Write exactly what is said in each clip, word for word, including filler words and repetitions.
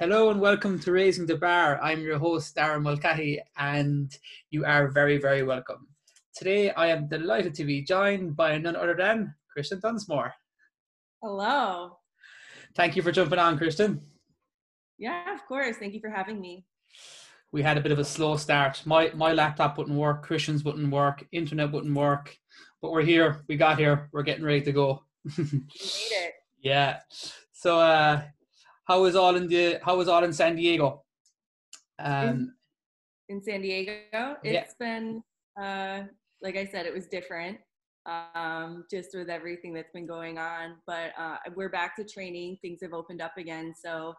Hello and welcome to Raising the Bar. I'm your host, Darren Mulcahy, and you are very, very welcome. Today, I am delighted to be joined by none other than Christian Dunsmore. Hello. Thank you for jumping on, Christian. Yeah, of course. Thank you for having me. We had a bit of a slow start. My, my laptop wouldn't work, Christian's wouldn't work, internet wouldn't work, but we're here, we got here, we're getting ready to go. We made it. Yeah. So, uh... How was all in the? How was all in San Diego? Um, in, in San Diego, it's yeah. been uh, like I said, it was different, um, just with everything that's been going on. But uh, we're back to training; things have opened up again. So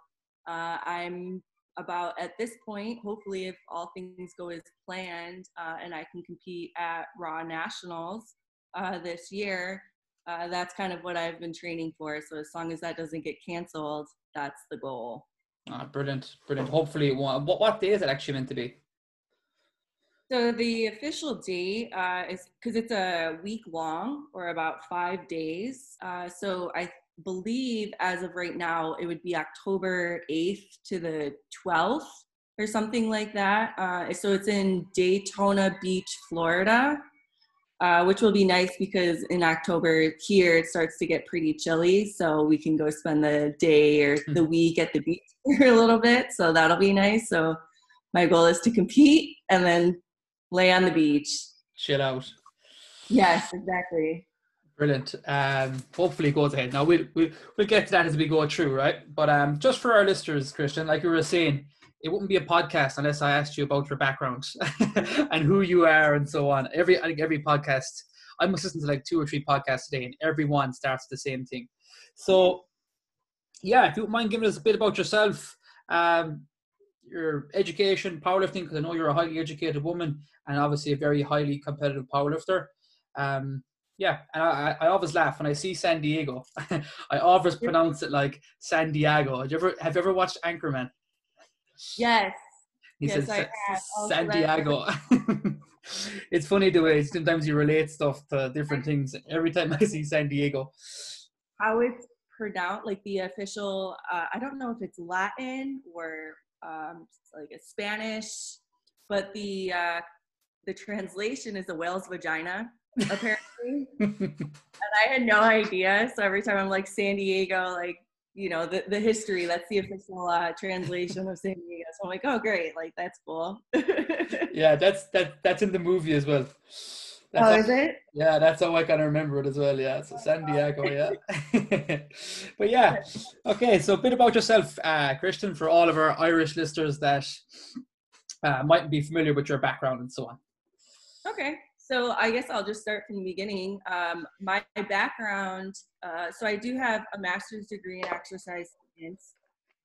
uh, I'm about at this point. Hopefully, if all things go as planned, uh, and I can compete at Raw Nationals uh, this year, uh, that's kind of what I've been training for. So as long as that doesn't get canceled. That's the goal. Ah, brilliant, brilliant. Hopefully it won't. What, what day is it actually meant to be? So the official date uh, is, because it's a week long or about five days. Uh, so I believe as of right now, it would be October eighth to the twelfth or something like that. Uh, so it's in Daytona Beach, Florida, uh, which will be nice because in October here, it starts to get pretty chilly. So we can go spend the day or the week at the beach for a little bit. So that'll be nice. So my goal is to compete and then lay on the beach. Chill out. Yes, exactly. Brilliant. Um, hopefully it goes ahead. Now we'll, we'll, we'll get to that as we go through, right? But um, just for our listeners, Christian, like you were saying, it wouldn't be a podcast unless I asked you about your background and who you are and so on. Every I think every podcast, I must listen to like two or three podcasts today, and everyone starts the same thing. So, yeah, if you wouldn't mind giving us a bit about yourself, um, your education, powerlifting, because I know you're a highly educated woman and obviously a very highly competitive powerlifter. Um, yeah, and I, I always laugh when I see San Diego. I always pronounce it like San Diego. Have you ever, have you ever watched Anchorman? Yes. He yes, says San Diego. It's funny the way sometimes you relate stuff to different things. Every time I see San Diego, how it's pronounced, like the official. Uh, I don't know if it's Latin or um, like a Spanish, but the uh, the translation is a whale's vagina, apparently. And I had no idea. So every time I'm like San Diego, like. You know, the, the history, that's the official uh, translation of San Diego. So I'm like, oh, great. Like, that's cool. Yeah, that's that that's in the movie as well. That's oh, how, is it? Yeah, that's how I kind of remember it as well. Yeah, so oh, San Diego, yeah. But yeah, okay, so a bit about yourself, uh, Christian, for all of our Irish listeners that uh, mightn't be familiar with your background and so on. Okay. So I guess I'll just start from the beginning. Um, my background, uh, so I do have a master's degree in exercise science.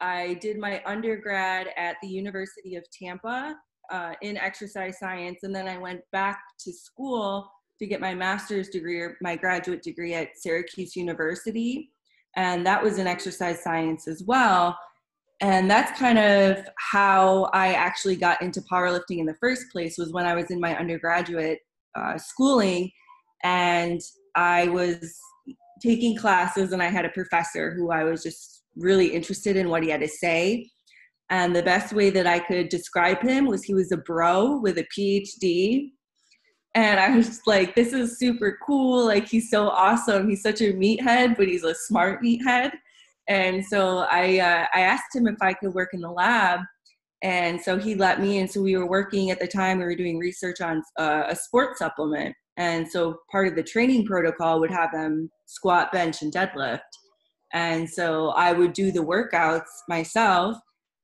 I did my undergrad at the University of Tampa uh, in exercise science, and then I went back to school to get my master's degree or my graduate degree at Syracuse University, and that was in exercise science as well. And that's kind of how I actually got into powerlifting in the first place, was when I was in my undergraduate Uh, schooling, and I was taking classes, and I had a professor who I was just really interested in what he had to say, and the best way that I could describe him was he was a bro with a P H D, and I was just like, this is super cool, like he's so awesome, he's such a meathead, but he's a smart meathead. And so I uh, I asked him if I could work in the lab. And so he let me in. So we were working at the time, we were doing research on uh, a sports supplement. And so part of the training protocol would have them squat, bench, and deadlift. And so I would do the workouts myself.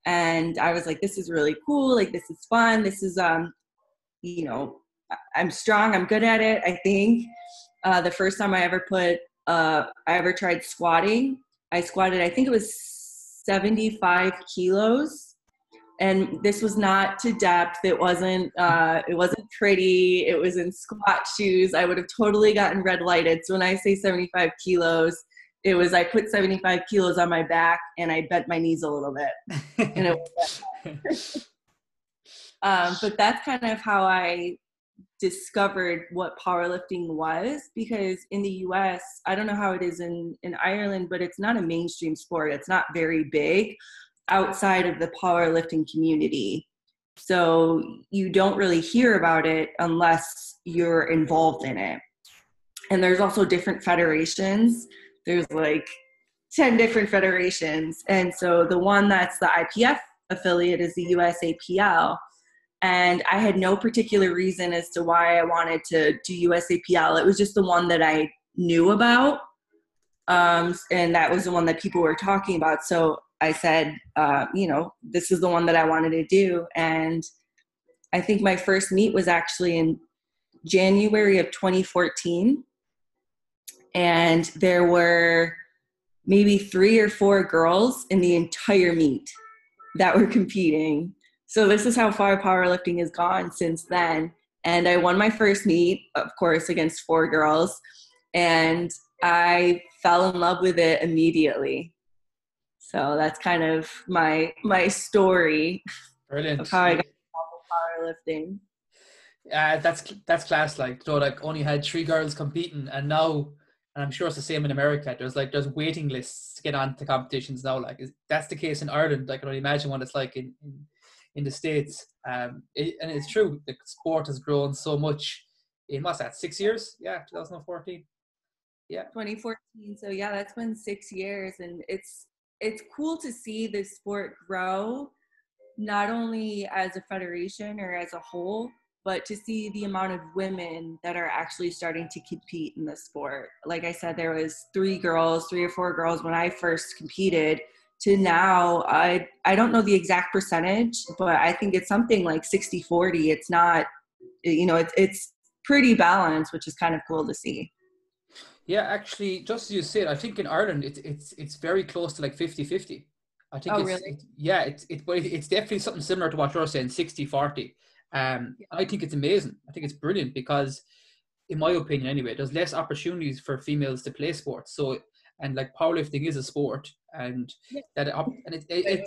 And I was like, this is really cool. Like, this is fun. This is, um, you know, I'm strong. I'm good at it, I think. Uh, the first time I ever put, uh, I ever tried squatting, I squatted, I think it was seventy-five kilos. And this was not to depth. It wasn't, uh, it wasn't pretty. It was in squat shoes. I would have totally gotten red lighted. So when I say seventy-five kilos, it was, I put seventy-five kilos on my back and I bent my knees a little bit. And it was that. um, but that's kind of how I discovered what powerlifting was, because in the U S, I don't know how it is in, in Ireland, but it's not a mainstream sport. It's not very big. outside of the powerlifting community. So you don't really hear about it unless you're involved in it. And there's also different federations. There's like ten different federations. And so the one that's the I P F affiliate is the U S A P L. And I had no particular reason as to why I wanted to do U S A P L. It was just the one that I knew about. Um, and that was the one that people were talking about. So I said, uh, you know, this is the one that I wanted to do. And I think my first meet was actually in January of twenty fourteen. And there were maybe three or four girls in the entire meet that were competing. So this is how far powerlifting has gone since then. And I won my first meet, of course, against four girls. And I fell in love with it immediately. So that's kind of my my story. Brilliant. Of how I got involved with powerlifting. Uh, that's that's class, like, so like only had three girls competing, and now, and I'm sure it's the same in America, there's like there's waiting lists to get on to competitions now. Like is, that's the case in Ireland. I can only imagine what it's like in in, in the States. Um, it, and it's true, the sport has grown so much in what's that, six years? Yeah, twenty fourteen. Yeah, twenty fourteen. So yeah, that's been six years, and it's it's cool to see this sport grow, not only as a federation or as a whole, but to see the amount of women that are actually starting to compete in the sport. Like I said, there was three girls, three or four girls when I first competed to now. I, I don't know the exact percentage, but I think it's something like sixty forty. It's not, you know, it, it's pretty balanced, which is kind of cool to see. Yeah, actually, just as you said, I think in Ireland, it's it's it's very close to like fifty fifty. I think oh, it's, really? It, yeah, it's, it, but it's definitely something similar to what you're saying, sixty forty. Um, I think it's amazing. I think it's brilliant because, in my opinion anyway, there's less opportunities for females to play sports. So, and like powerlifting is a sport, and yeah. that it, and it, it,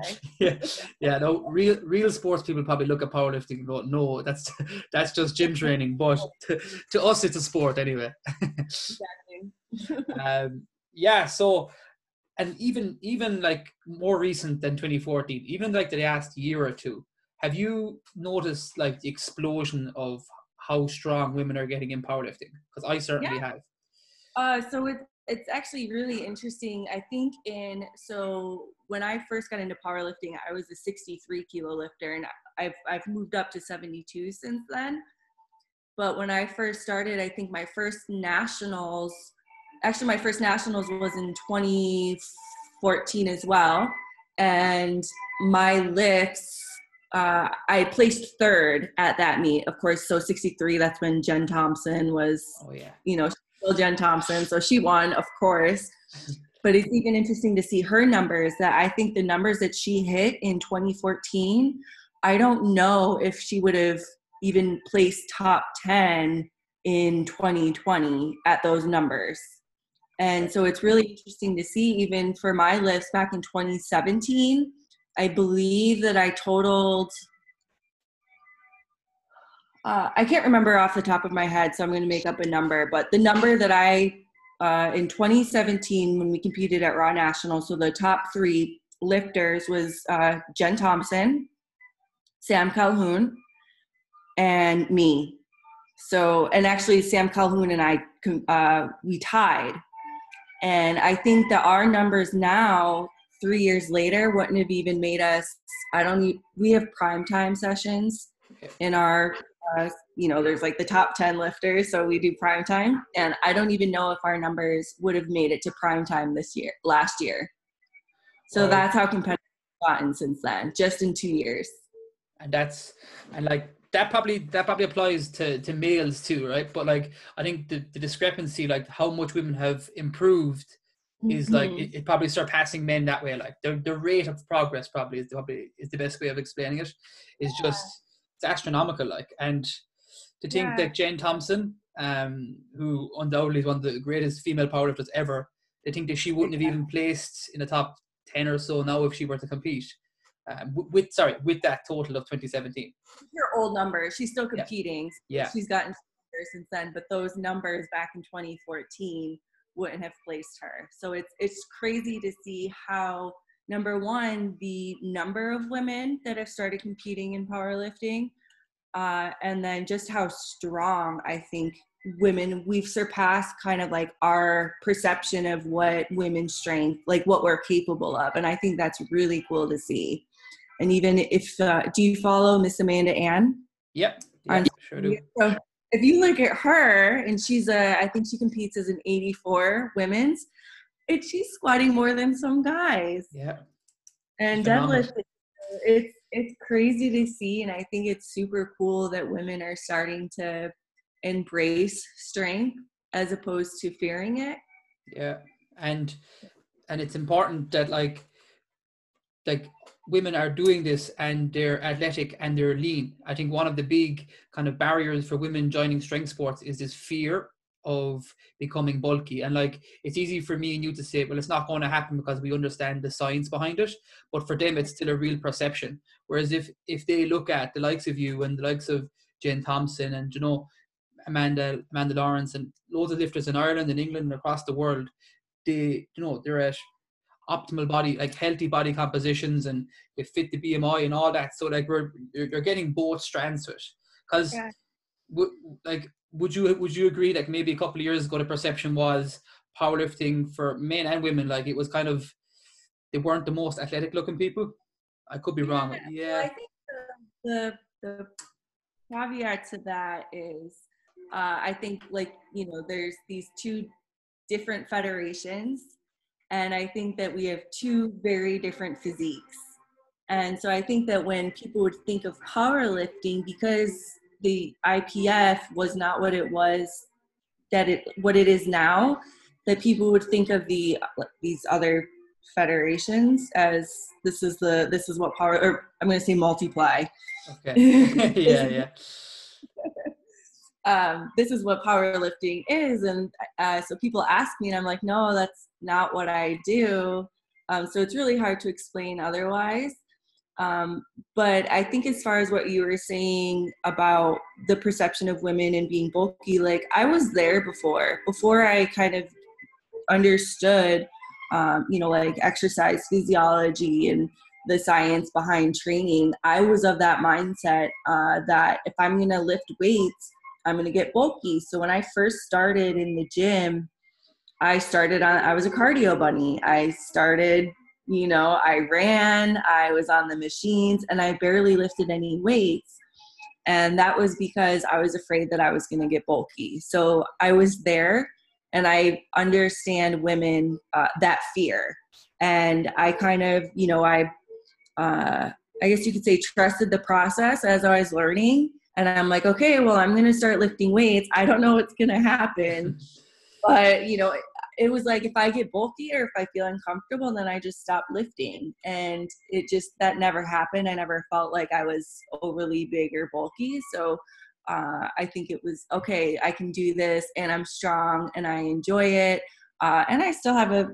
it yeah, yeah, no, real real sports people probably look at powerlifting and go, no, that's that's just gym training. But to, to us, it's a sport anyway. Exactly. um, yeah. So, and even even like more recent than twenty fourteen, even like the last year or two. Have you noticed like the explosion of how strong women are getting in powerlifting? Because I certainly yeah. have. Uh, so it's, it's actually really interesting. I think in, so when I first got into powerlifting, I was a sixty-three kilo lifter, and I've, I've moved up to seventy-two since then. But when I first started, I think my first nationals, actually my first nationals was in twenty fourteen as well. And my lifts, Uh, I placed third at that meet, of course. So sixty-three, that's when Jen Thompson was, oh, yeah. you know, still Jen Thompson. So she won, of course. But it's even interesting to see her numbers, that I think the numbers that she hit in twenty fourteen, I don't know if she would have even placed top ten in twenty twenty at those numbers. And so it's really interesting to see, even for my lifts back in twenty seventeen, I believe that I totaled, uh, I can't remember off the top of my head, so I'm going to make up a number, but the number that I, uh, in twenty seventeen, when we competed at Raw Nationals, so the top three lifters was uh, Jen Thompson, Sam Calhoun, and me. So, and actually Sam Calhoun and I, uh, we tied. And I think that our numbers now, three years later, wouldn't have even made us, I don't, we have prime time sessions in our, uh, you know, there's like the top ten lifters, so we do prime time. And I don't even know if our numbers would have made it to prime time this year, last year. So well, that's how competitive it's gotten since then, just in two years. And that's, and like, that probably, that probably applies to, to males too, right? But like, I think the, the discrepancy, like how much women have improved is like it, it probably surpassing men that way. Like the the rate of progress probably is the, probably is the best way of explaining it. It's yeah. just it's astronomical. Like, and to think yeah. that Jen Thompson, um, who undoubtedly is one of the greatest female powerlifters ever, they think that she wouldn't have even placed in the top ten or so now if she were to compete. Um, with sorry, with that total of twenty seventeen. Her old numbers. She's still competing. Yeah, yeah. She's gotten stronger since then, but those numbers back in twenty fourteen. Wouldn't have placed her. So it's it's crazy to see how Number one, the number of women that have started competing in powerlifting, uh, and then just how strong I think women, we've surpassed kind of like our perception of what women's strength, like what we're capable of. And I think that's really cool to see. And even if, uh, do you follow Miss Amanda Ann? Yep, yep sure do. So if you look at her, and she's a, I think she competes as an eighty-four women's, and she's squatting more than some guys. Yeah. And deadlifting, it's, it's crazy to see. And I think it's super cool that women are starting to embrace strength as opposed to fearing it. Yeah. And, and it's important that like, like women are doing this and they're athletic and they're lean. I think one of the big kind of barriers for women joining strength sports is this fear of becoming bulky. And like, it's easy for me and you to say, well, it's not going to happen because we understand the science behind it, but for them it's still a real perception. Whereas if if they look at the likes of you and the likes of Jen Thompson and, you know, Amanda Amanda Lawrence and loads of lifters in Ireland and England and across the world, they, you know, they're at optimal body, like healthy body compositions, and they fit the B M I and all that. So like we're you're getting both strands to it, because yeah. w- like would you would you agree like maybe a couple of years ago the perception was powerlifting for men and women, like it was kind of, they weren't the most athletic looking people? I could be yeah. wrong. Yeah, well, I think the, the the caveat to that is uh I think like, you know, there's these two different federations. And I think that we have two very different physiques. And so I think that when people would think of powerlifting, because the I P F was not what it was, that it what it is now, that people would think of the these other federations as this is the this is what power, or I'm going to say multiply. Okay. yeah, yeah. Um, this is what powerlifting is. And uh, so people ask me and I'm like, no, that's not what I do. Um, so it's really hard to explain otherwise. Um, but I think as far as what you were saying about the perception of women and being bulky, like I was there before, before I kind of understood, um, you know, like exercise physiology and the science behind training. I was of that mindset uh, that if I'm going to lift weights, I'm going to get bulky. So when I first started in the gym, I started on, I was a cardio bunny. I started, you know, I ran, I was on the machines, and I barely lifted any weights. And that was because I was afraid that I was going to get bulky. So I was there, and I understand women, uh, that fear. And I kind of, you know, I, uh, I guess you could say trusted the process as I was learning. And I'm like, okay, well, I'm going to start lifting weights. I don't know what's going to happen. But, you know, it, it was like, if I get bulky or if I feel uncomfortable, then I just stop lifting. And it just, that never happened. I never felt like I was overly big or bulky. So uh, I think it was, okay, I can do this, and I'm strong, and I enjoy it. Uh, and I still have a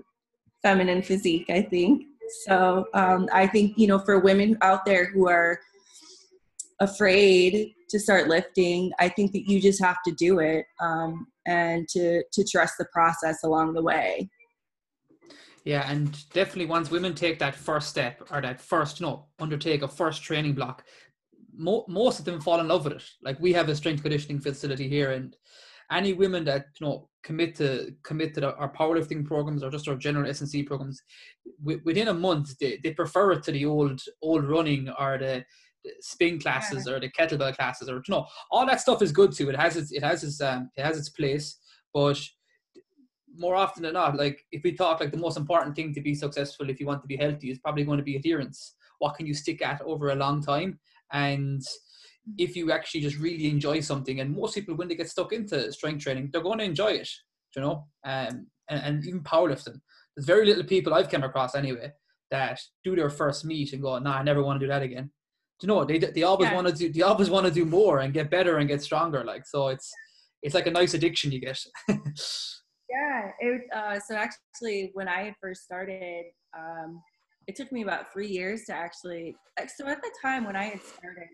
feminine physique, I think. So um, I think, you know, for women out there who are afraid to start lifting, I think that you just have to do it, um, and to, to trust the process along the way. Yeah. And definitely once women take that first step, or that first, you know, undertake a first training block, mo- most of them fall in love with it. Like we have a strength conditioning facility here, and any women that, you know, commit to commit to the, our powerlifting programs or just our general S and C programs, w- within a month, they, they prefer it to the old, old running or the, spin classes yeah. or the kettlebell classes, or you know, all that stuff is good too. It has its, it has its, um, it has its place. But more often than not, like if we talk, like the most important thing to be successful if you want to be healthy is probably going to be adherence. What can you stick at over a long time? And if you actually just really enjoy something, and most people when they get stuck into strength training, they're going to enjoy it, you know, um, and, and even powerlifting. There's very little people I've come across anyway that do their first meet and go, nah, I never want to do that again. You know, they they always yeah. want to do they always want to do more and get better and get stronger, like, so it's it's like a nice addiction you get. yeah it uh so actually when I first started, um it took me about three years to actually, so at the time when I had started,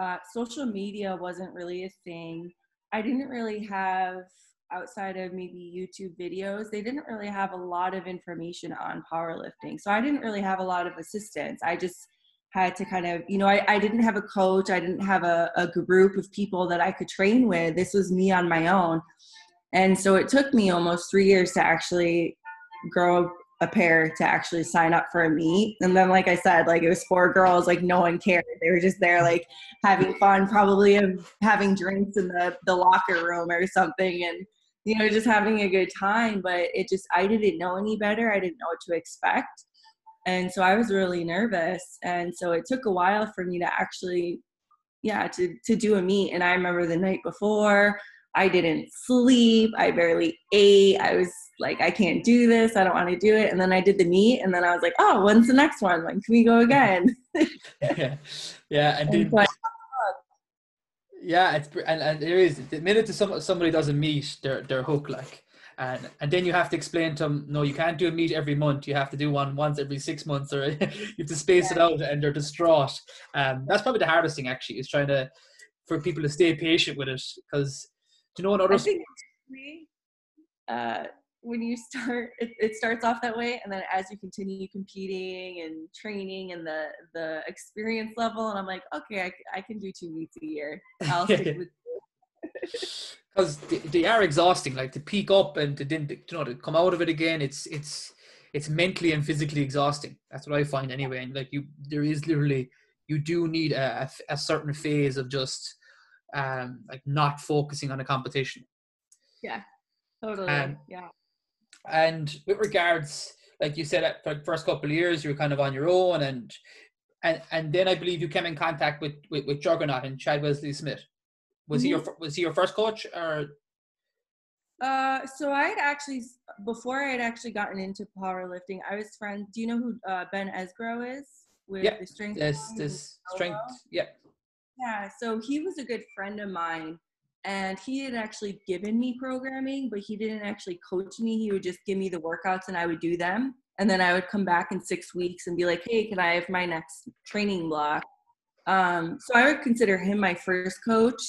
uh social media wasn't really a thing. I didn't really have outside of maybe YouTube videos, they didn't really have a lot of information on powerlifting. So I didn't really have a lot of assistance. I just had to kind of, you know, I, I didn't have a coach. I didn't have a, a group of people that I could train with. This was me on my own. And so it took me almost three years to actually grow a pair to actually sign up for a meet. And then, like I said, like it was four girls, like no one cared. They were just there like having fun, probably having drinks in the, the locker room or something. And, you know, just having a good time. But it just, I didn't know any better. I didn't know what to expect. And so I was really nervous. And so it took a while for me to actually, yeah, to, to do a meet. And I remember the night before, I didn't sleep. I barely ate. I was like, I can't do this. I don't want to do it. And then I did the meet. And then I was like, oh, when's the next one? Like, can we go again? yeah. Yeah. And, and dude, yeah, it's, and, and there is, the minute somebody does a meet, they're, they're hooked, like. And and then you have to explain to them, no, you can't do a meet every month. You have to do one once every six months, or you have to space yeah. it out, and they're distraught. Um, that's probably the hardest thing, actually, is trying to, for people to stay patient with it. Because, you know what, other I think me, uh, when you start, it, it starts off that way. And then as you continue competing and training and the, the experience level, and I'm like, okay, I, I can do two meets a year. I'll stick with because they, they are exhausting, like to peak up and to then, you know, to come out of it again. It's it's it's mentally and physically exhausting. That's what I find anyway. And like you, there is literally, you do need a a certain phase of just um like not focusing on a competition. Yeah, totally. Um, yeah. And with regards, like you said, for the first couple of years you were kind of on your own, and and and then I believe you came in contact with with, with Juggernaut and Chad Wesley Smith. Was he your was he your first coach, or? Uh, so I had actually, before I had actually gotten into powerlifting, I was friends. Do you know who uh, Ben Esgro is? With yeah. the strength. This this strength. Yeah. Yeah. So he was a good friend of mine, and he had actually given me programming, but he didn't actually coach me. He would just give me the workouts, and I would do them, and then I would come back in six weeks and be like, "Hey, can I have my next training block?" Um, so I would consider him my first coach.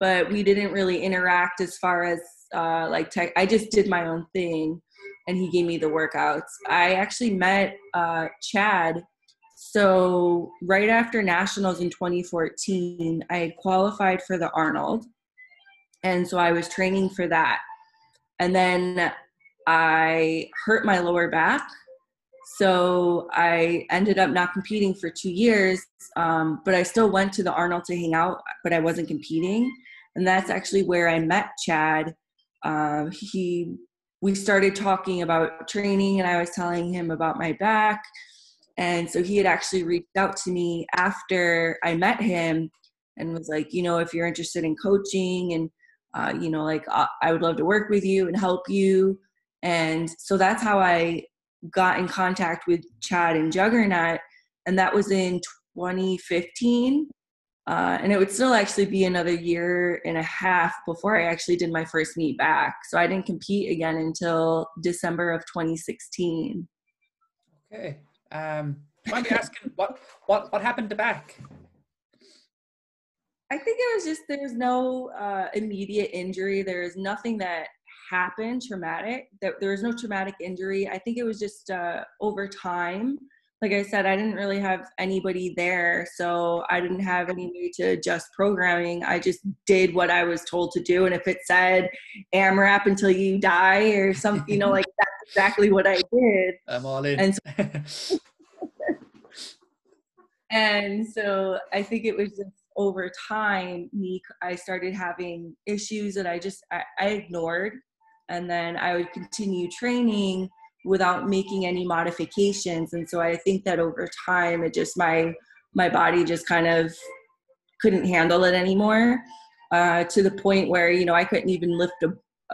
But we didn't really interact as far as uh, like tech. I just did my own thing, and he gave me the workouts. I actually met uh, Chad. So right after Nationals in twenty fourteen, I had qualified for the Arnold. And so I was training for that. And then I hurt my lower back. So I ended up not competing for two years. Um, but I still went to the Arnold to hang out, but I wasn't competing. And that's actually where I met Chad. Uh, he, we started talking about training, and I was telling him about my back. And so he had actually reached out to me after I met him and was like, you know, if you're interested in coaching, and, uh, you know, like uh, I would love to work with you and help you. And so that's how I got in contact with Chad and Juggernaut. And that was in twenty fifteen. Uh, and it would still actually be another year and a half before I actually did my first meet back. So I didn't compete again until December of twenty sixteen. Okay. Um, I'm asking what, what, what happened to back? I think it was just, there's no uh, immediate injury. There is nothing that happened traumatic. That there was no traumatic injury. I think it was just uh, over time. Like I said, I didn't really have anybody there, so I didn't have anybody to adjust programming. I just did what I was told to do, and if it said AMRAP until you die or something, you know, like that's exactly what I did. I'm all in. And so, and so I think it was just over time, me, I started having issues that I just I, I ignored, and then I would continue training without making any modifications. And so I think that over time, it just, my, my body just kind of couldn't handle it anymore, uh, to the point where, you know, I couldn't even lift a,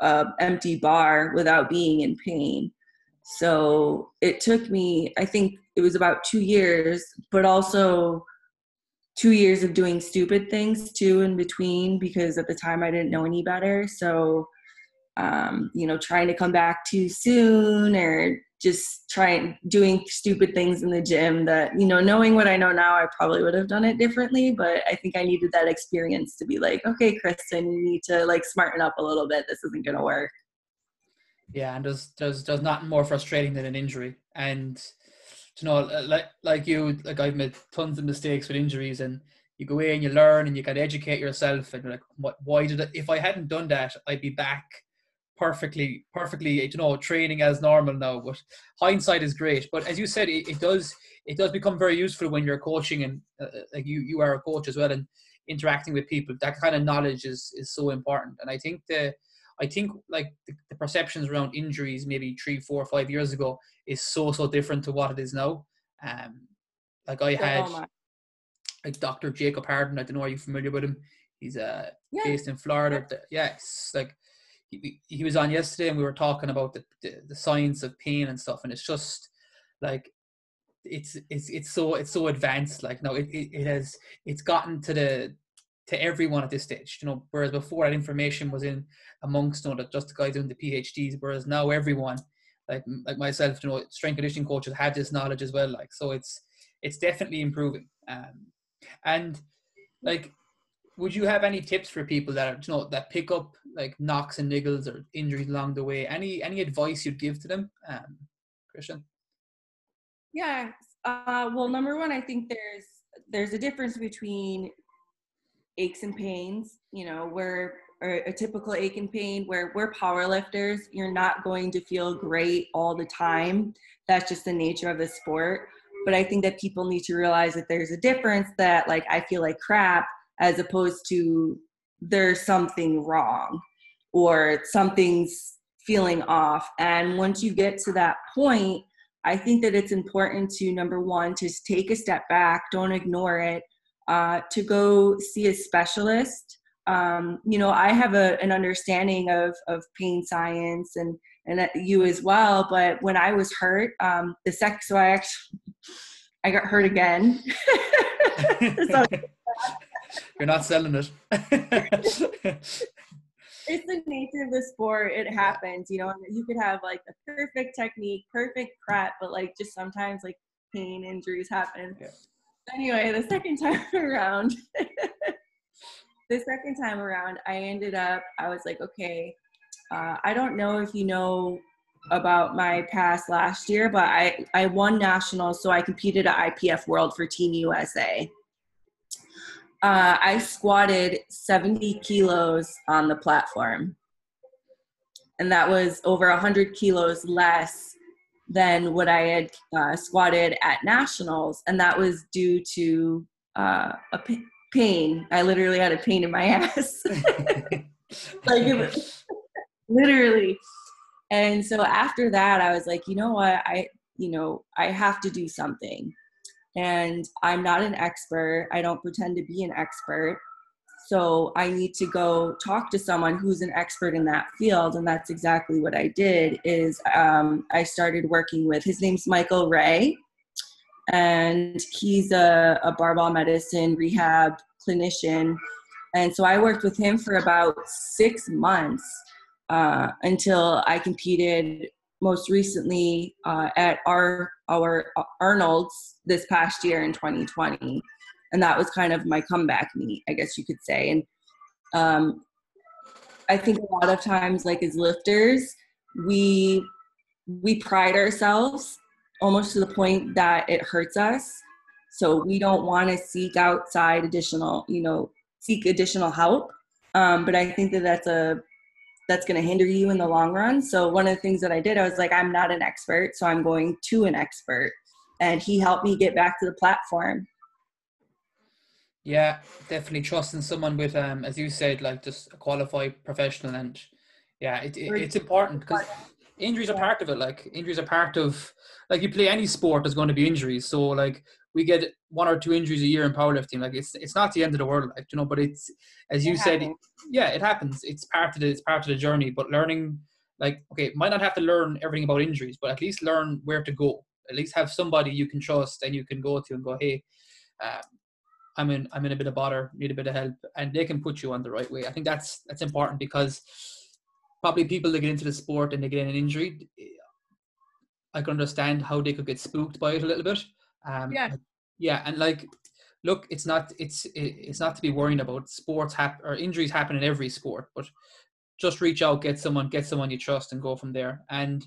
a empty bar without being in pain. So it took me, I think it was about two years, but also two years of doing stupid things too in between, because at the time I didn't know any better. So um, you know, trying to come back too soon, or just trying doing stupid things in the gym that, you know, knowing what I know now, I probably would have done it differently. But I think I needed that experience to be like, okay, Kristen, you need to like smarten up a little bit. This isn't going to work. Yeah. And there's, there's, there's nothing more frustrating than an injury. And, you know, like, like you, like I've made tons of mistakes with injuries, and you go in, you learn, and you got to educate yourself. And you're like, what, why did I, if I hadn't done that, I'd be back perfectly, perfectly, you know, training as normal now. But hindsight is great. But as you said, it, it does, it does become very useful when you're coaching, and uh, like you, you are a coach as well, and interacting with people. That kind of knowledge is, is so important. And I think the, I think like the, the perceptions around injuries maybe three, four, five years ago is so, so different to what it is now. Um, like I had, like Doctor Jacob Harden, I don't know, are you familiar with him? He's uh, yeah. based in Florida. Yeah. Yes, like he, he was on yesterday, and we were talking about the, the, the science of pain and stuff. And it's just like, it's, it's, it's so, it's so advanced. Like now it, it, it has, it's gotten to the, to everyone at this stage, you know, whereas before that information was in amongst, you know, that just the guys doing the PhDs, whereas now everyone, like, like myself, you know, strength conditioning coaches have this knowledge as well. Like, so it's, it's definitely improving. Um, and like, would you have any tips for people that are, you know, that pick up like knocks and niggles or injuries along the way? Any, any advice you'd give to them? Um, Christian? Yeah. Uh, well, number one, I think there's, there's a difference between aches and pains, you know, where a typical ache and pain where we're power lifters, you're not going to feel great all the time. That's just the nature of the sport. But I think that people need to realize that there's a difference that like, I feel like crap, as opposed to there's something wrong or something's feeling off. And once you get to that point, I think that it's important to, number one, to take a step back, don't ignore it. Uh, to go see a specialist. Um, you know, I have a, an understanding of, of pain science, and, and you as well. But when I was hurt, um, the sec, so I actually, I got hurt again. So, you're not selling it. It's the nature of the sport. It happens, you know, you could have like the perfect technique, perfect prep, but like just sometimes like pain injuries happen. Yeah. Anyway, the second time around, the second time around, I ended up, I was like, okay, uh, I don't know if you know about my past last year, but I, I won nationals, so I competed at I P F World for Team U S A. Uh, I squatted seventy kilos on the platform, and that was over one hundred kilos less than what I had uh, squatted at nationals. And that was due to uh, a p- pain. I literally had a pain in my ass. Like it was, literally. And so after that, I was like, you know what? I, you know, I have to do something, and I'm not an expert. I don't pretend to be an expert. So I need to go talk to someone who's an expert in that field. And that's exactly what I did is um, I started working with, his name's Michael Ray, and he's a, a barbell medicine rehab clinician. And so I worked with him for about six months uh, until I competed most recently uh, at our, our Arnold's this past year in twenty twenty. And that was kind of my comeback meet, I guess you could say. And um, I think a lot of times, like as lifters, we we pride ourselves almost to the point that it hurts us. So we don't want to seek outside additional, you know, seek additional help. Um, but I think that that's a that's going to hinder you in the long run. So one of the things that I did, I was like, I'm not an expert, so I'm going to an expert, and he helped me get back to the platform. Yeah, definitely trusting someone with, um, as you said, like just a qualified professional. And yeah, it, it, it's important because injuries are part of it. Like injuries are part of, like you play any sport, there's going to be injuries. So like we get one or two injuries a year in powerlifting. Like it's it's not the end of the world, like, you know, but it's, as you said, yeah, it happens. It's part of the, it's part of the journey, but learning like, okay, might not have to learn everything about injuries, but at least learn where to go. At least have somebody you can trust and you can go to and go, hey, um, I'm in, I'm in a bit of bother, need a bit of help, and they can put you on the right way. I think that's, that's important because probably people that get into the sport and they get an injury, I can understand how they could get spooked by it a little bit. Um, yeah. Yeah. And like, look, it's not, it's, it's not to be worrying about. Sports hap- or injuries happen in every sport, but just reach out, get someone, get someone you trust and go from there. And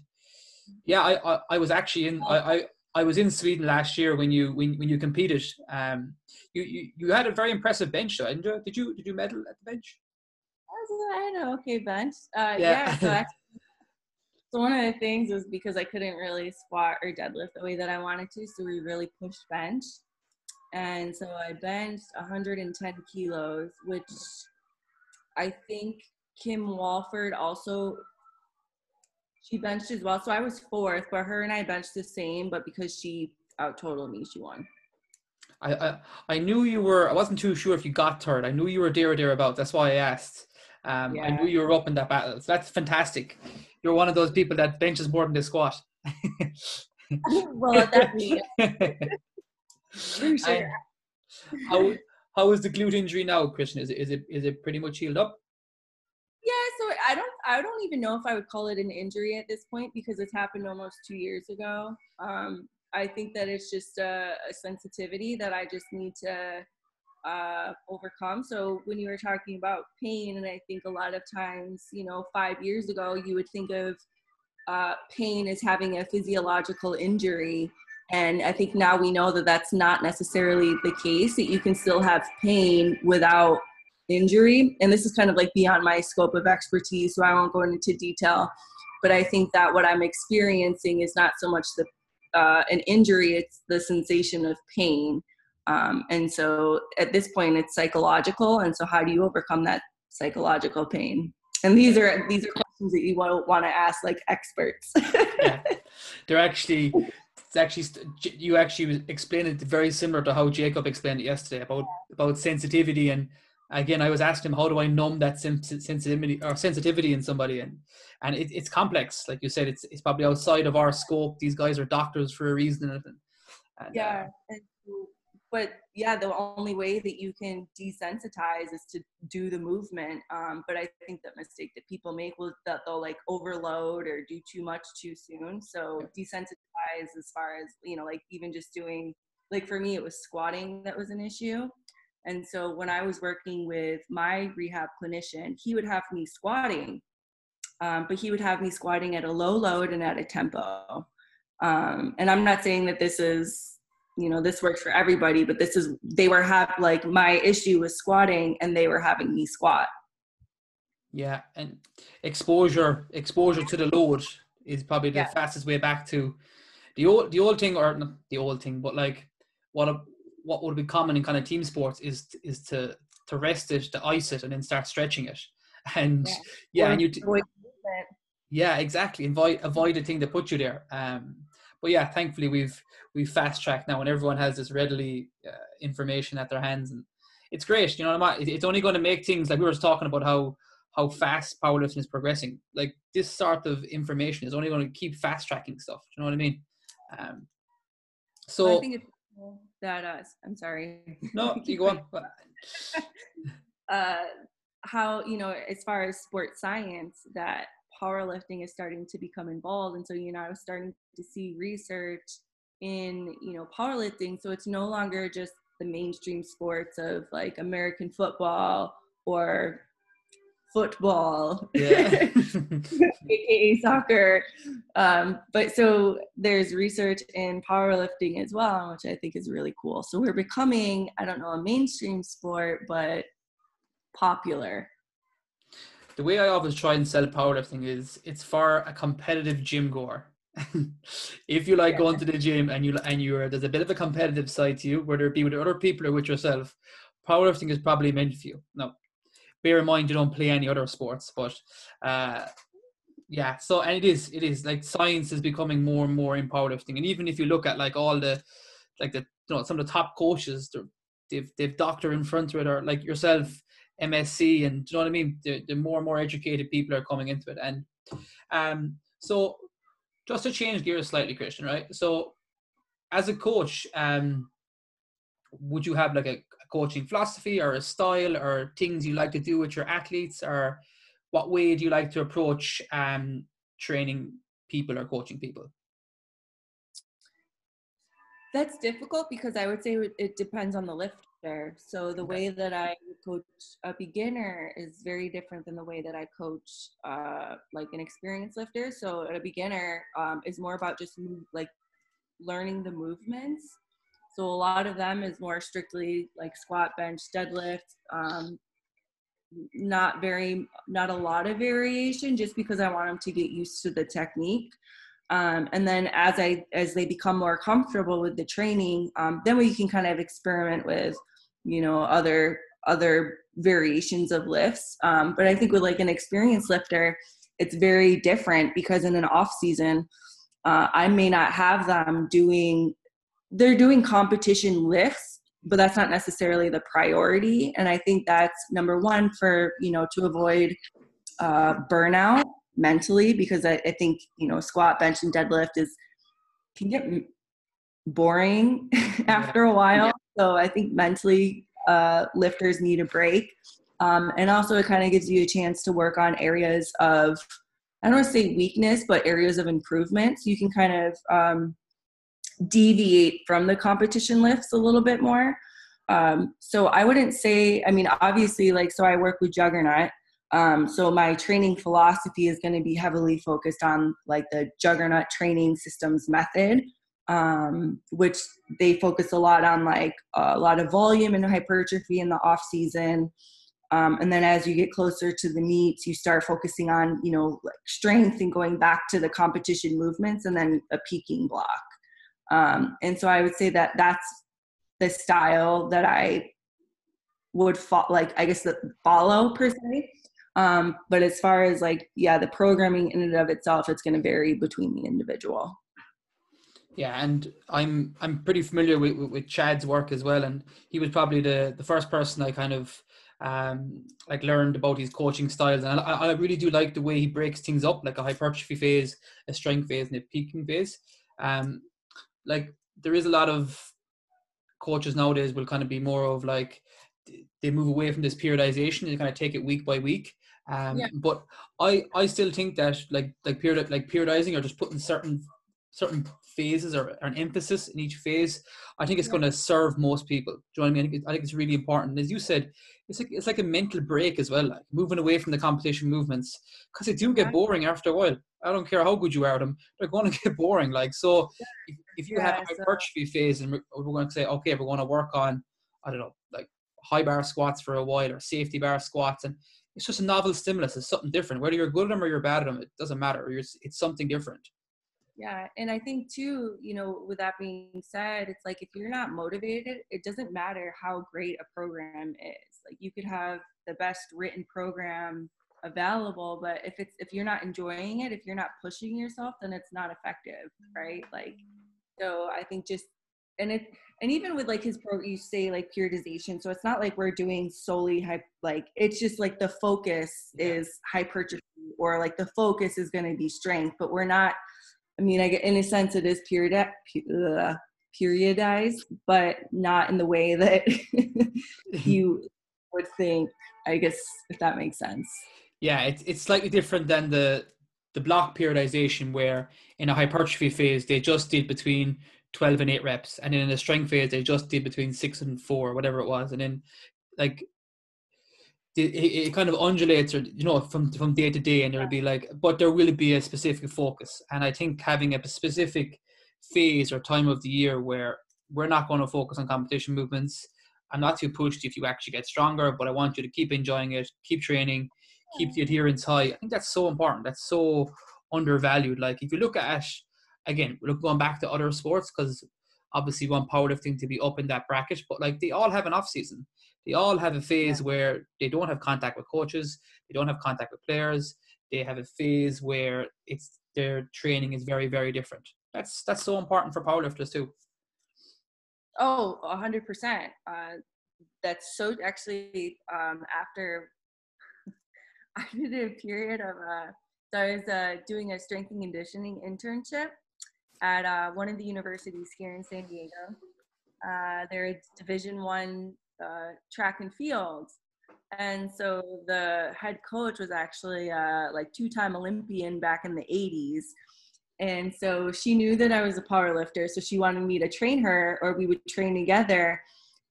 yeah, I, I, I was actually in, I, I, I was in Sweden last year when you, when, when you competed. Um, you, you, you had a very impressive bench though, didn't you? Did you, did you medal at the bench? I had an okay bench. Uh, yeah. yeah so, actually, so one of the things was because I couldn't really squat or deadlift the way that I wanted to. So we really pushed bench. And so I benched one hundred ten kilos, which I think Kim Walford also, she benched as well. So I was fourth, but her and I benched the same, but because she out-totaled me, she won. I, I, I knew you were, I wasn't too sure if you got third. I knew you were there or thereabouts. That's why I asked. Um, yeah. I knew you were up in that battle. So that's fantastic. You're one of those people that benches more than they squat. Well, that's me. Sure. How how is the glute injury now, Christian? Is it is it is it pretty much healed up? Yeah, so I don't I don't even know if I would call it an injury at this point because it's happened almost two years ago. Um, I think that it's just a, a sensitivity that I just need to uh, overcome. So when you were talking about pain, and I think a lot of times, you know, five years ago, you would think of uh, pain as having a physiological injury. And I think now we know that that's not necessarily the case, that you can still have pain without injury. And this is kind of like beyond my scope of expertise, so I won't go into detail. But I think that what I'm experiencing is not so much the uh, an injury, it's the sensation of pain. Um, and so at this point, it's psychological. And so how do you overcome that psychological pain? And these are these are questions that you want, want to ask like experts. Yeah. They're actually... It's actually you actually explained it very similar to how Jacob explained it yesterday about about sensitivity. And again, I was asking him, how do I numb that sensitivity or sensitivity in somebody? And and it, it's complex, like you said. It's it's probably outside of our scope. These guys are doctors for a reason. And, and, yeah, uh, but yeah, the only way that you can desensitize is to do the movement. Um, but I think that mistake that people make was that they'll like overload or do too much too soon. So desensitize as far as, you know, like even just doing, like for me, it was squatting that was an issue. And so when I was working with my rehab clinician, he would have me squatting, um, but he would have me squatting at a low load and at a tempo. Um, and I'm not saying that this is, you know, this works for everybody, but this is, they were have like my issue was squatting and they were having me squat. Yeah. And exposure, exposure to the load is probably the yeah. fastest way back to the old, the old thing or not the old thing, but like what, a, what would be common in kind of team sports is, is to, to rest it, to ice it and then start stretching it. And yeah, yeah and you, t- yeah, exactly. Avoid, avoid the thing that put you there. Um, But yeah, thankfully we've we fast tracked now, and everyone has this readily uh, information at their hands, and it's great. You know what I mean? It's only going to make things like we were just talking about how how fast powerlifting is progressing. Like this sort of information is only going to keep fast tracking stuff. Do you know what I mean? Um, so well, I think it's cool that uh, I'm sorry. No, you go on. uh, how you know as far as sports science that powerlifting is starting to become involved, and so you know I was starting to see research in you know powerlifting, so it's no longer just the mainstream sports of like American football or football, yeah. aka soccer, um, but so there's research in powerlifting as well, which I think is really cool. So we're becoming, I don't know, a mainstream sport, but popular. The way I always try and sell powerlifting is it's for a competitive gym goer. If you like yeah. going to the gym and you and you're there's a bit of a competitive side to you, whether it be with other people or with yourself, powerlifting is probably meant for you. Now, bear in mind you don't play any other sports, but uh, yeah. So and it is it is like science is becoming more and more in powerlifting, and even if you look at like all the like the you know some of the top coaches, they've they've doctor in front of it or like yourself. M S C and do you know what I mean? The, the more and more educated people are coming into it. And um, so just to change gears slightly, Christian, right? So as a coach, um, would you have like a, a coaching philosophy or a style or things you like to do with your athletes? Or what way do you like to approach um, training people or coaching people? That's difficult because I would say it depends on the lifter. So the way that I coach a beginner is very different than the way that I coach uh, like an experienced lifter. So a beginner um, is more about just move, like learning the movements. So a lot of them is more strictly like squat, bench, deadlift, um, not very, not a lot of variation just because I want them to get used to the technique. Um, and then as I, as they become more comfortable with the training, um, then we can kind of experiment with, you know, other, other variations of lifts. Um, but I think with like an experienced lifter, it's very different because in an off season, uh, I may not have them doing, they're doing competition lifts, but that's not necessarily the priority. And I think that's number one for, you know, to avoid, uh, burnout mentally, because I, I think, you know, squat, bench, and deadlift is can get boring after a while. Yeah. So I think mentally uh, lifters need a break. Um, and also it kind of gives you a chance to work on areas of, I don't want to say weakness, but areas of improvement. So you can kind of um, deviate from the competition lifts a little bit more. Um, so I wouldn't say, I mean, obviously like, so I work with Juggernaut. Um, so my training philosophy is going to be heavily focused on like the Juggernaut training systems method, um, which they focus a lot on like a lot of volume and hypertrophy in the off season. Um, and then as you get closer to the meets, you start focusing on, you know, like strength and going back to the competition movements and then a peaking block. Um, and so I would say that that's the style that I would fo- like, I guess the follow per se. Um, but as far as like, yeah, the programming in and of itself, it's going to vary between the individual. Yeah. And I'm, I'm pretty familiar with, with Chad's work as well. And he was probably the, the first person I kind of, um, like learned about his coaching styles. And I, I really do like the way he breaks things up, like a hypertrophy phase, a strength phase, and a peaking phase. Um, like there is a lot of coaches nowadays will kind of be more of like, they move away from this periodization and kind of take it week by week. Um, yeah. But I, I still think that like like period like periodizing or just putting certain certain phases or, or an emphasis in each phase, I think it's yeah. going to serve most people. Do you know what I mean? I think, it, I think it's really important. As you said, it's like it's like a mental break as well, like moving away from the competition movements, because they do get boring after a while. I don't care how good you are at them; they're going to get boring. Like so, if, if you yeah, have a hypertrophy so. phase and we're, we're going to say, okay, we're going to work on, I don't know, like high bar squats for a while or safety bar squats, and it's just a novel stimulus. It's something different. Whether you're good at them or you're bad at them, it doesn't matter. It's, it's something different. Yeah. And I think too, you know, with that being said, it's like, if you're not motivated, it doesn't matter how great a program is. Like you could have the best written program available, but if it's, if you're not enjoying it, if you're not pushing yourself, then it's not effective. Right. Like, so I think just, and it, and even with like his pro, you say like periodization. So it's not like we're doing solely hype, like it's just like the focus yeah. is hypertrophy, or like the focus is going to be strength, but we're not, I mean, I get, in a sense it is period, uh, periodized, but not in the way that you would think, I guess, if that makes sense. Yeah. It's, it's slightly different than the, the block periodization, where in a hypertrophy phase, they just did between twelve and eight reps, and then in the strength phase they just did between six and four, whatever it was, and then like it, it kind of undulates, or you know, from from day to day, and there'll be like, but there will be a specific focus. And I think having a specific phase or time of the year where we're not going to focus on competition movements, I'm not too pushed if you actually get stronger, but I want you to keep enjoying it, keep training, keep the adherence high. I think that's so important. That's so undervalued. Like if you look at, again, we're going back to other sports, because obviously we want powerlifting to be up in that bracket, but like they all have an off season. They all have a phase yeah. where they don't have contact with coaches. They don't have contact with players. They have a phase where it's their training is very, very different. That's, that's so important for powerlifters too. Oh, a hundred percent. Uh, that's so actually, um, after I did a period of, uh, so I was uh, doing a strength and conditioning internship at uh, one of the universities here in San Diego. Uh, they're a Division One uh, track and field. And so the head coach was actually uh, like two-time Olympian back in the eighties. And so she knew that I was a power lifter. So she wanted me to train her, or we would train together.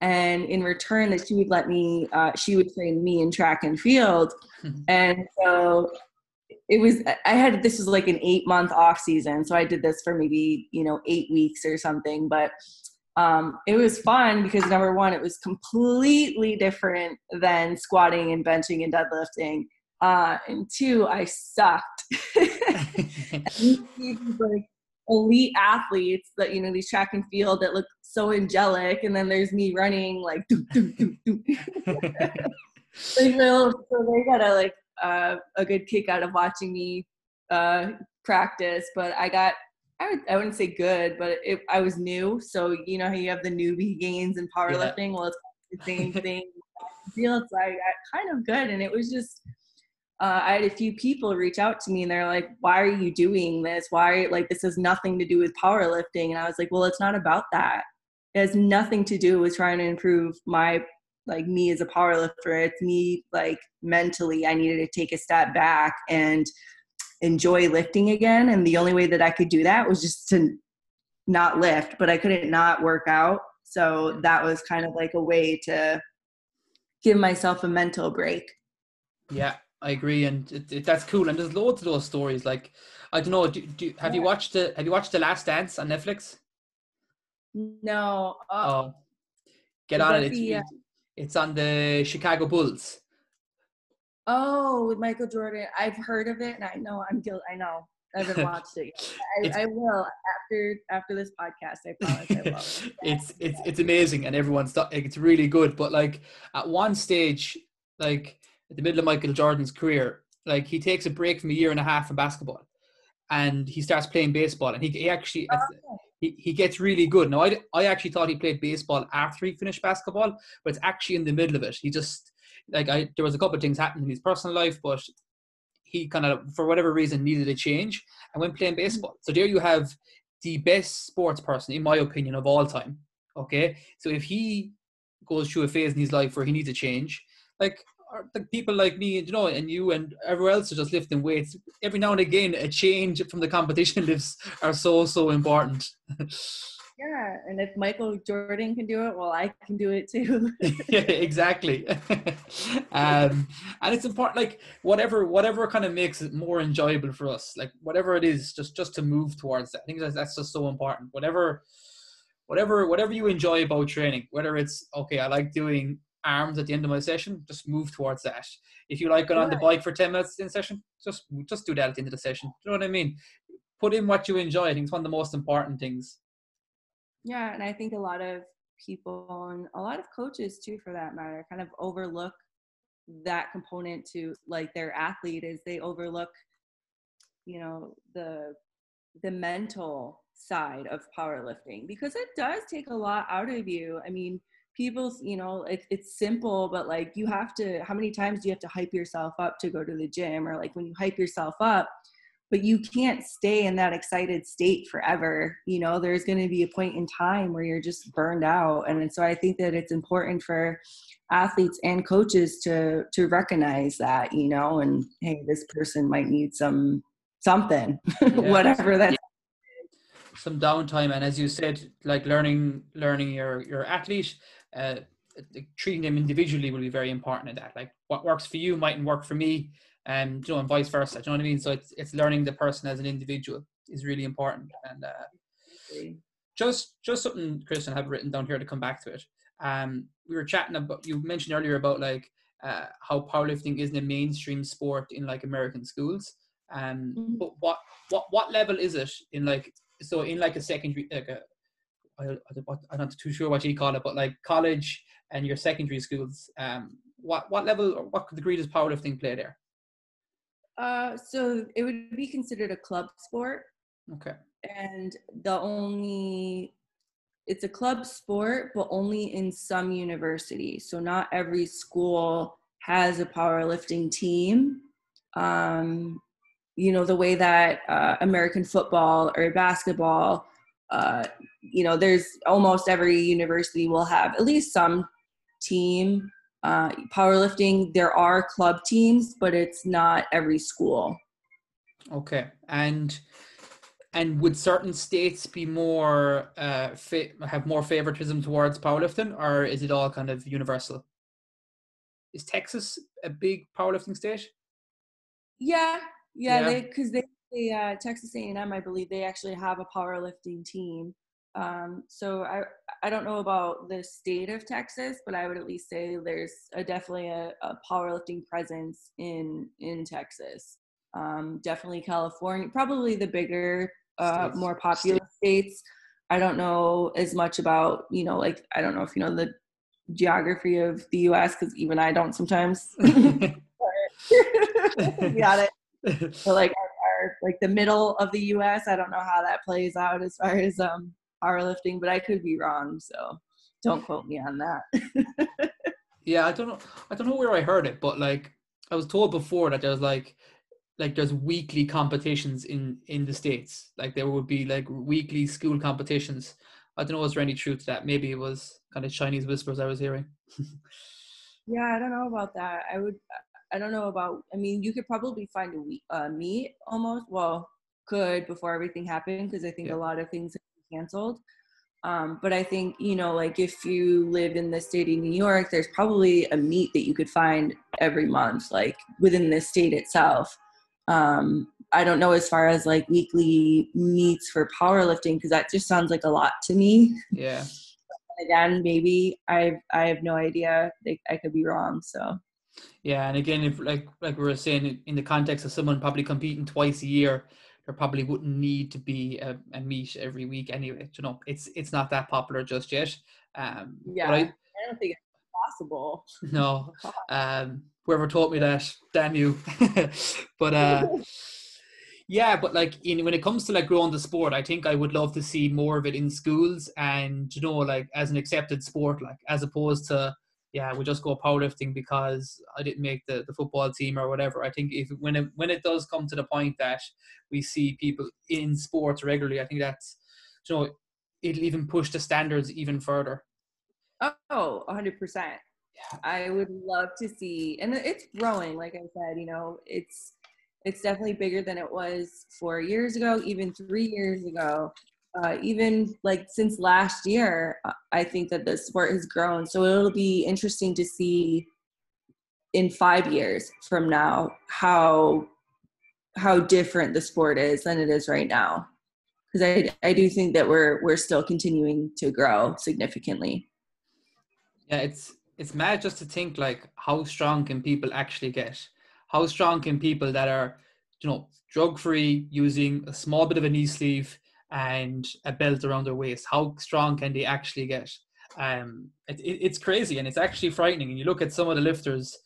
And in return, that she would let me, uh, she would train me in track and field. Mm-hmm. And so it was, I had, this was like an eight month off season. So I did this for maybe, you know, eight weeks or something, but um, it was fun because number one, it was completely different than squatting and benching and deadlifting. Uh, and two, I sucked. Like elite athletes that, you know, these track and field that look so angelic, and then there's me running like doo, doo, doo, doo. Like, no, so they got a like uh, a good kick out of watching me uh, practice. But I got I would I wouldn't say good, but it, I was new, so you know how you have the newbie gains in powerlifting. Yeah. Well, it's the same thing. Field, so I got kind of good, and it was just. Uh, I had a few people reach out to me and they're like, why are you doing this? Why, like, this has nothing to do with powerlifting. And I was like, well, it's not about that. It has nothing to do with trying to improve my, like, me as a powerlifter. It's me, like, mentally, I needed to take a step back and enjoy lifting again. And the only way that I could do that was just to not lift, but I couldn't not work out. So that was kind of like a way to give myself a mental break. Yeah. I agree, and it, it, that's cool. And there's loads of those stories. Like, I don't know. Do, do have you watched the Have you watched The Last Dance on Netflix? No. Uh, oh, get on it. The, it's, it's on the Chicago Bulls. Oh, with Michael Jordan. I've heard of it, and I know I'm guilty. I know I haven't watched it yet. I, I will after after this podcast. I promise. I will. it's it's it's amazing, and everyone's th- it's really good. But like at one stage, like. At the middle of Michael Jordan's career, like he takes a break from a year and a half in basketball, and he starts playing baseball. And he, he actually oh. he, he gets really good. Now I, I actually thought he played baseball after he finished basketball, but it's actually in the middle of it. He just like I there was a couple of things happening in his personal life, but he kind of for whatever reason needed a change and went playing baseball. So there you have the best sports person, in my opinion, of all time. Okay, so if he goes through a phase in his life where he needs a change, like. Or people like me, and you know, and you and everyone else are just lifting weights. Every now and again, a change from the competition lifts are so, so important. Yeah, and if Michael Jordan can do it, well, I can do it too. Yeah, exactly. um, and it's important, like, whatever whatever kind of makes it more enjoyable for us, like, whatever it is, just, just to move towards that. I think that's, that's just so important. Whatever, whatever, whatever you enjoy about training, whether it's, okay, I like doing arms at the end of my session, just move towards that. If you like going on the bike for ten minutes in session, just just do that at the end of the session. Do you know what I mean? Put in what you enjoy. I think it's one of the most important things. Yeah, and I think a lot of people and a lot of coaches too, for that matter, kind of overlook that component to like their athlete is they overlook, you know, the the mental side of powerlifting because it does take a lot out of you. I mean, people, you know, it, it's simple, but like you have to, how many times do you have to hype yourself up to go to the gym? Or like when you hype yourself up, but you can't stay in that excited state forever. You know, there's going to be a point in time where you're just burned out. And so I think that it's important for athletes and coaches to, to recognize that, you know, and hey, this person might need some, something, yeah. Whatever that. Yeah. Some downtime, and as you said, like learning learning your your athlete, uh treating them individually will be very important in that. Like what works for you mightn't work for me, and you know, and vice versa. Do you know what I mean? So it's it's learning the person as an individual is really important. And uh just just something Christian had written down here to come back to it. Um we were chatting about, you mentioned earlier about like uh how powerlifting isn't a mainstream sport in like American schools. Um mm-hmm. But what what what level is it in like So in like a secondary, like a, I, I'm not too sure what you call it, but like college and your secondary schools, um, what, what level or what degree does powerlifting play there? Uh, so it would be considered a club sport. Okay. And the only, it's a club sport, but only in some universities. So not every school has a powerlifting team. Um, You know, the way that uh, American football or basketball, uh, you know, there's almost every university will have at least some team Uh, powerlifting, there are club teams, but it's not every school. Okay. And and would certain states be more uh, fa- have more favoritism towards powerlifting, or is it all kind of universal? Is Texas a big powerlifting state? Yeah, yeah, yeah. they because they, they uh, Texas A and M, I believe, they actually have a powerlifting team. Um, so I I don't know about the state of Texas, but I would at least say there's a, definitely a, a powerlifting presence in in Texas. Um, definitely California, probably the bigger, uh, more popular states. I don't know as much about, you know, like, I don't know if you know the geography of the U S, because even I don't sometimes. Got it. So like our, our, like the middle of the U S, I don't know how that plays out as far as um powerlifting, but I could be wrong, so don't quote me on that. Yeah, I don't know. I don't know where I heard it, but like I was told before that there was like. Like there's weekly competitions in, in the States. Like there would be like weekly school competitions. I don't know if there was any truth to that. Maybe it was kind of Chinese whispers I was hearing. Yeah, I don't know about that. I would, I don't know about, I mean, you could probably find a week, uh, meet almost, well, could before everything happened. Cause I think yeah. a lot of things have been canceled. Um, but I think, you know, like if you lived in the state of New York, there's probably a meet that you could find every month, like within the state itself. Um, I don't know as far as like weekly meets for powerlifting, because that just sounds like a lot to me. Yeah. Again, maybe I I have no idea. Like, I could be wrong. So. Yeah, and again, if like like we were saying, in the context of someone probably competing twice a year, there probably wouldn't need to be a, a meet every week anyway. You know, it's it's not that popular just yet. Um, yeah, I, I don't think it's possible. No. Um. Whoever taught me that, damn you. But uh yeah but like in when it comes to like growing the sport, I think I would love to see more of it in schools, and you know, like as an accepted sport, like as opposed to yeah we'll just go powerlifting because I didn't make the, the football team or whatever. I think if when it, when it does come to the point that we see people in sports regularly, I think that's, you know, it'll even push the standards even further. Oh, one hundred percent. I would love to see, and it's growing, like I said, you know, it's it's definitely bigger than it was four years ago, even three years ago, uh, even like since last year. I think that the sport has grown, so it'll be interesting to see in five years from now how how different the sport is than it is right now, because I I do think that we're we're still continuing to grow significantly. Yeah, it's. It's mad just to think, like, how strong can people actually get? How strong can people that are, you know, drug-free, using a small bit of a knee sleeve and a belt around their waist? How strong can they actually get? Um, it, it, it's crazy, and it's actually frightening. And you look at some of the lifters,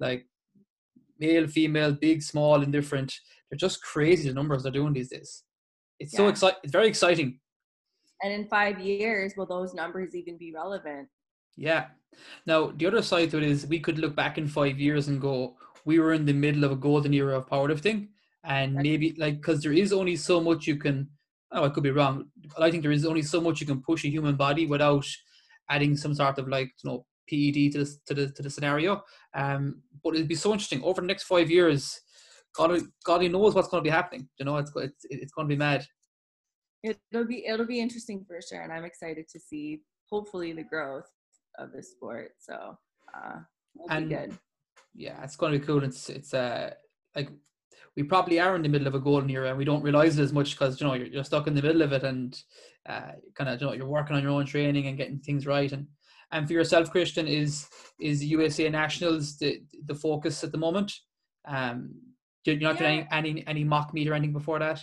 like male, female, big, small, and different. They're just crazy, the numbers they're doing these days. It's yeah. so exciting. It's very exciting. And in five years, will those numbers even be relevant? Yeah. Now, the other side to it is we could look back in five years and go, we were in the middle of a golden era of powerlifting. And maybe, like, because there is only so much you can, oh, I could be wrong, but I think there is only so much you can push a human body without adding some sort of, like, you know, P E D to the, to the, to the scenario. Um, but it'd be so interesting. Over the next five years, God, God knows what's going to be happening. You know, it's it's, it's going to be mad. It'll be, it'll be interesting for sure. And I'm excited to see, hopefully, the growth of this sport, so uh and be good. Yeah, it's going to be cool. It's it's uh like we probably are in the middle of a golden era and we don't realize it as much, because you know you're, you're stuck in the middle of it, and uh kind of, you know, you're working on your own training and getting things right. And and for yourself, Christian, is is U S A Nationals the the focus at the moment? Um you're not yeah. doing any, any any mock meet or anything before that?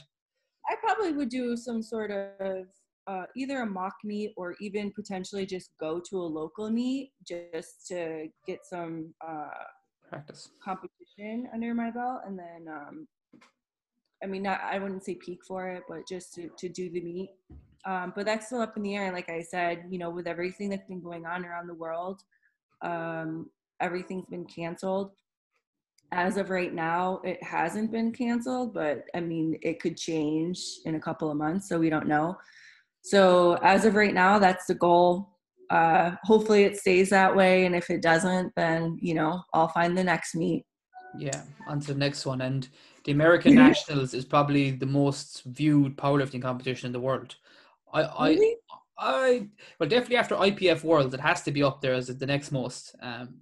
I probably would do some sort of Uh, either a mock meet or even potentially just go to a local meet just to get some uh, practice competition under my belt. And then, um, I mean, not, I wouldn't say peak for it, but just to, to do the meet. Um, but that's still up in the air. Like I said, you know, with everything that's been going on around the world, um, everything's been canceled. As of right now, it hasn't been canceled, but I mean, it could change in a couple of months, so we don't know. So as of right now, that's the goal uh, hopefully it stays that way. And if it doesn't, then, you know, I'll find the next meet. Yeah. On to the next one. And the American Nationals is probably the most viewed powerlifting competition in the world. I, really? I, I, well, definitely after I P F Worlds, it has to be up there as the next most, um,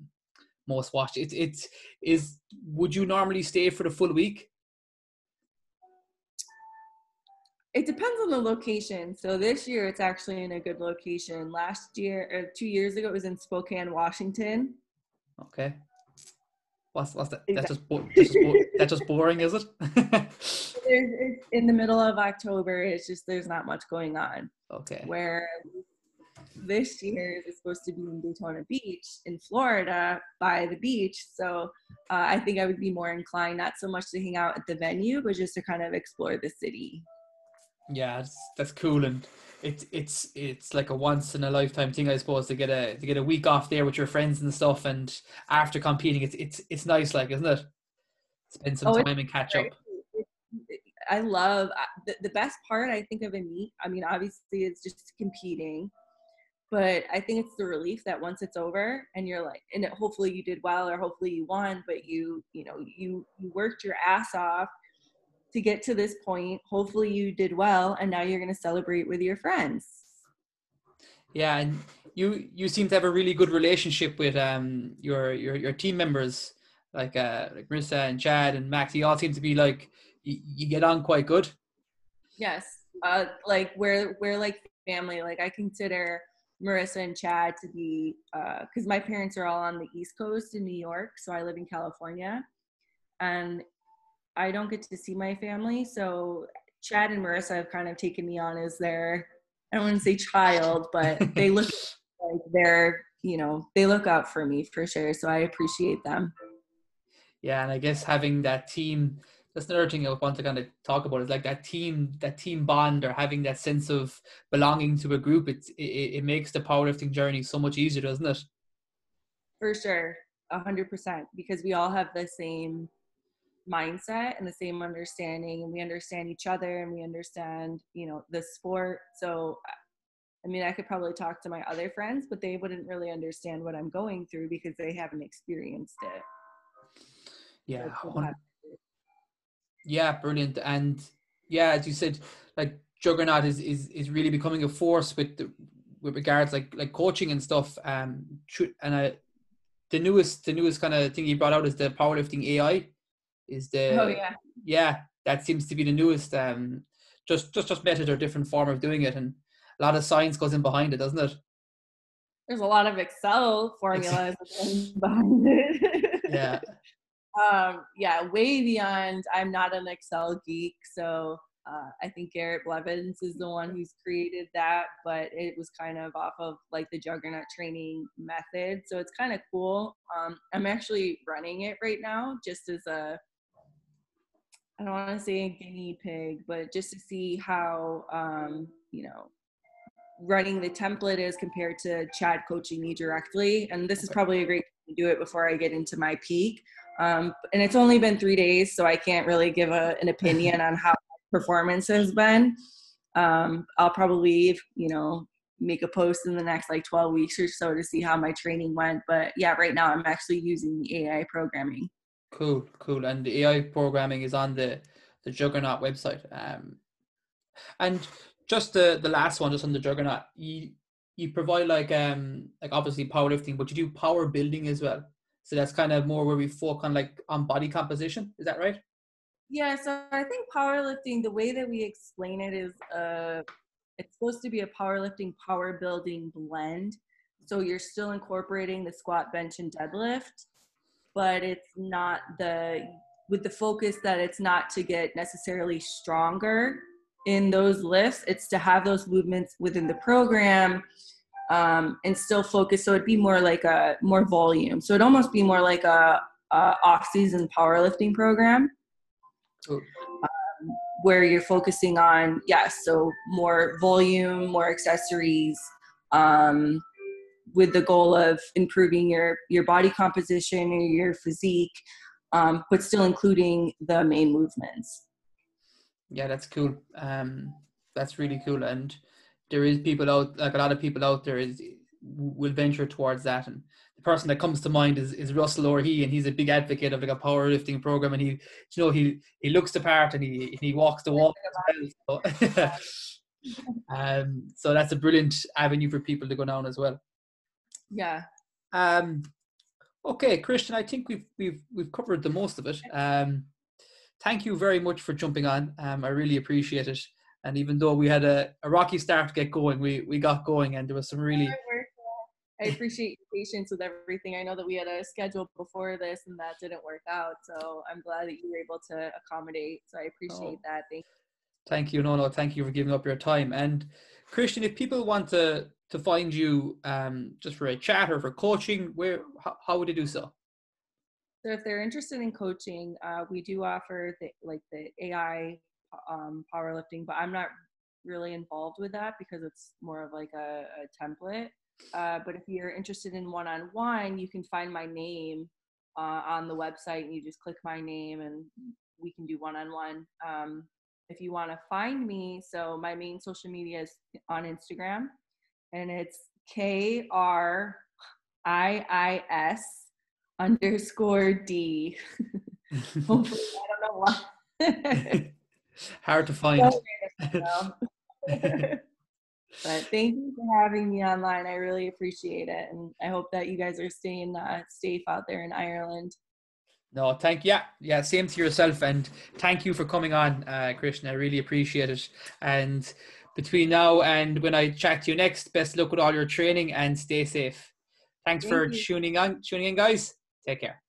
most watched. It, it is, would you normally stay for the full week? It depends on the location. So this year it's actually in a good location. Last year, or two years ago, it was in Spokane, Washington. Okay. What's, what's that? That's just, bo- that's, just bo- that's just boring, is it? It's in the middle of October. It's just, there's not much going on. Okay. Where this year is supposed to be in Daytona Beach in Florida by the beach. So uh, I think I would be more inclined, not so much to hang out at the venue, but just to kind of explore the city. Yeah, it's, that's cool, and it's it's it's like a once in a lifetime thing, I suppose, to get a to get a week off there with your friends and stuff. And after competing, it's it's it's nice, like, isn't it? Spend some oh, time and catch up. I love the the best part, I think, of a meet. I mean, obviously, it's just competing, but I think it's the relief that once it's over and you're like, and it, hopefully you did well or hopefully you won, but you you know you you worked your ass off to get to this point. Hopefully you did well, and now you're going to celebrate with your friends. Yeah, and you you seem to have a really good relationship with um your your, your team members, like uh like Marissa and Chad and Max. You all seem to be like you, you get on quite good. Yes, uh, like we're we're like family. Like I consider Marissa and Chad to be uh because my parents are all on the East Coast in New York, so I live in California, and I don't get to see my family, so Chad and Marissa have kind of taken me on as their, I don't want to say child, but they look like they're, you know, they look out for me for sure, so I appreciate them. Yeah, and I guess having that team, that's another thing I want to kind of talk about, is like that team, that team bond, or having that sense of belonging to a group. It's, it, it makes the powerlifting journey so much easier, doesn't it? For sure, one hundred percent, because we all have the same mindset and the same understanding, and we understand each other, and we understand, you know, the sport. So I mean, I could probably talk to my other friends, but they wouldn't really understand what I'm going through because they haven't experienced it. Yeah. So yeah, brilliant. And yeah, as you said, like Juggernaut is is, is really becoming a force with the, with regards like like coaching and stuff. Um and I the newest the newest kind of thing you brought out is the powerlifting A I. Is the oh yeah yeah that seems to be the newest um just just just method or different form of doing it, and a lot of science goes in behind it, doesn't it? There's a lot of Excel formulas behind it. Yeah. um yeah way beyond. I'm not an Excel geek, so uh I think Garrett Blevins is the one who's created that, but it was kind of off of like the Juggernaut training method, so it's kind of cool. um I'm actually running it right now just as a, I don't want to say a guinea pig, but just to see how, um, you know, running the template is compared to Chad coaching me directly. And this is probably a great time to do it before I get into my peak. Um, and it's only been three days, so I can't really give a, an opinion on how performance has been. Um, I'll probably, you know, make a post in the next like twelve weeks or so to see how my training went. But yeah, right now I'm actually using the A I programming. Cool, cool. And the A I programming is on the, the Juggernaut website. Um, and just the, the last one, just on the Juggernaut, you you provide like um like obviously powerlifting, but you do power building as well. So that's kind of more where we focus on like on body composition. Is that right? Yeah. So I think powerlifting, the way that we explain it is uh it's supposed to be a powerlifting power building blend. So you're still incorporating the squat, bench, and deadlift, but it's not the, with the focus that it's not to get necessarily stronger in those lifts. It's to have those movements within the program, um, and still focus. So it'd be more like a more volume. So it'd almost be more like a, a off-season powerlifting program, um, where you're focusing on, yes, yeah, so more volume, more accessories, um, with the goal of improving your, your body composition or your physique, um, but still including the main movements. Yeah, that's cool. Um, that's really cool. And there is people out, like a lot of people out there is will venture towards that. And the person that comes to mind is, is Russell Orhee, and he's a big advocate of like a powerlifting program, and he, you know, he he looks the part, and he he walks the walk as well. So, um, so that's a brilliant avenue for people to go down as well. Yeah. Um, okay, Christian, I think we've we've we've covered the most of it. Um, thank you very much for jumping on. Um, I really appreciate it. And even though we had a, a rocky start to get going, we, we got going, and there was some really... I appreciate your patience with everything. I know that we had a schedule before this, and that didn't work out. So I'm glad that you were able to accommodate. So I appreciate oh. that. Thank you. Thank you. No, no, thank you for giving up your time. And Christian, if people want to, to find you um, just for a chat or for coaching, where how, how would they do so? So if they're interested in coaching, uh, we do offer the, like the A I um powerlifting, but I'm not really involved with that because it's more of like a, a template, uh but if you're interested in one-on-one, you can find my name uh, on the website, and you just click my name and we can do one-on-one. Um if you want to find me, so my main social media is on Instagram, and it's K R I I S underscore D. Hopefully, I don't know why. Hard to find. But thank you for having me online. I really appreciate it, and I hope that you guys are staying uh, safe out there in Ireland. No, thank you. Yeah, yeah, same to yourself, and thank you for coming on, uh, Christian. I really appreciate it. And between now and when I chat to you next, best luck with all your training and stay safe. Thanks thank for you. tuning on, tuning in, guys. Take care.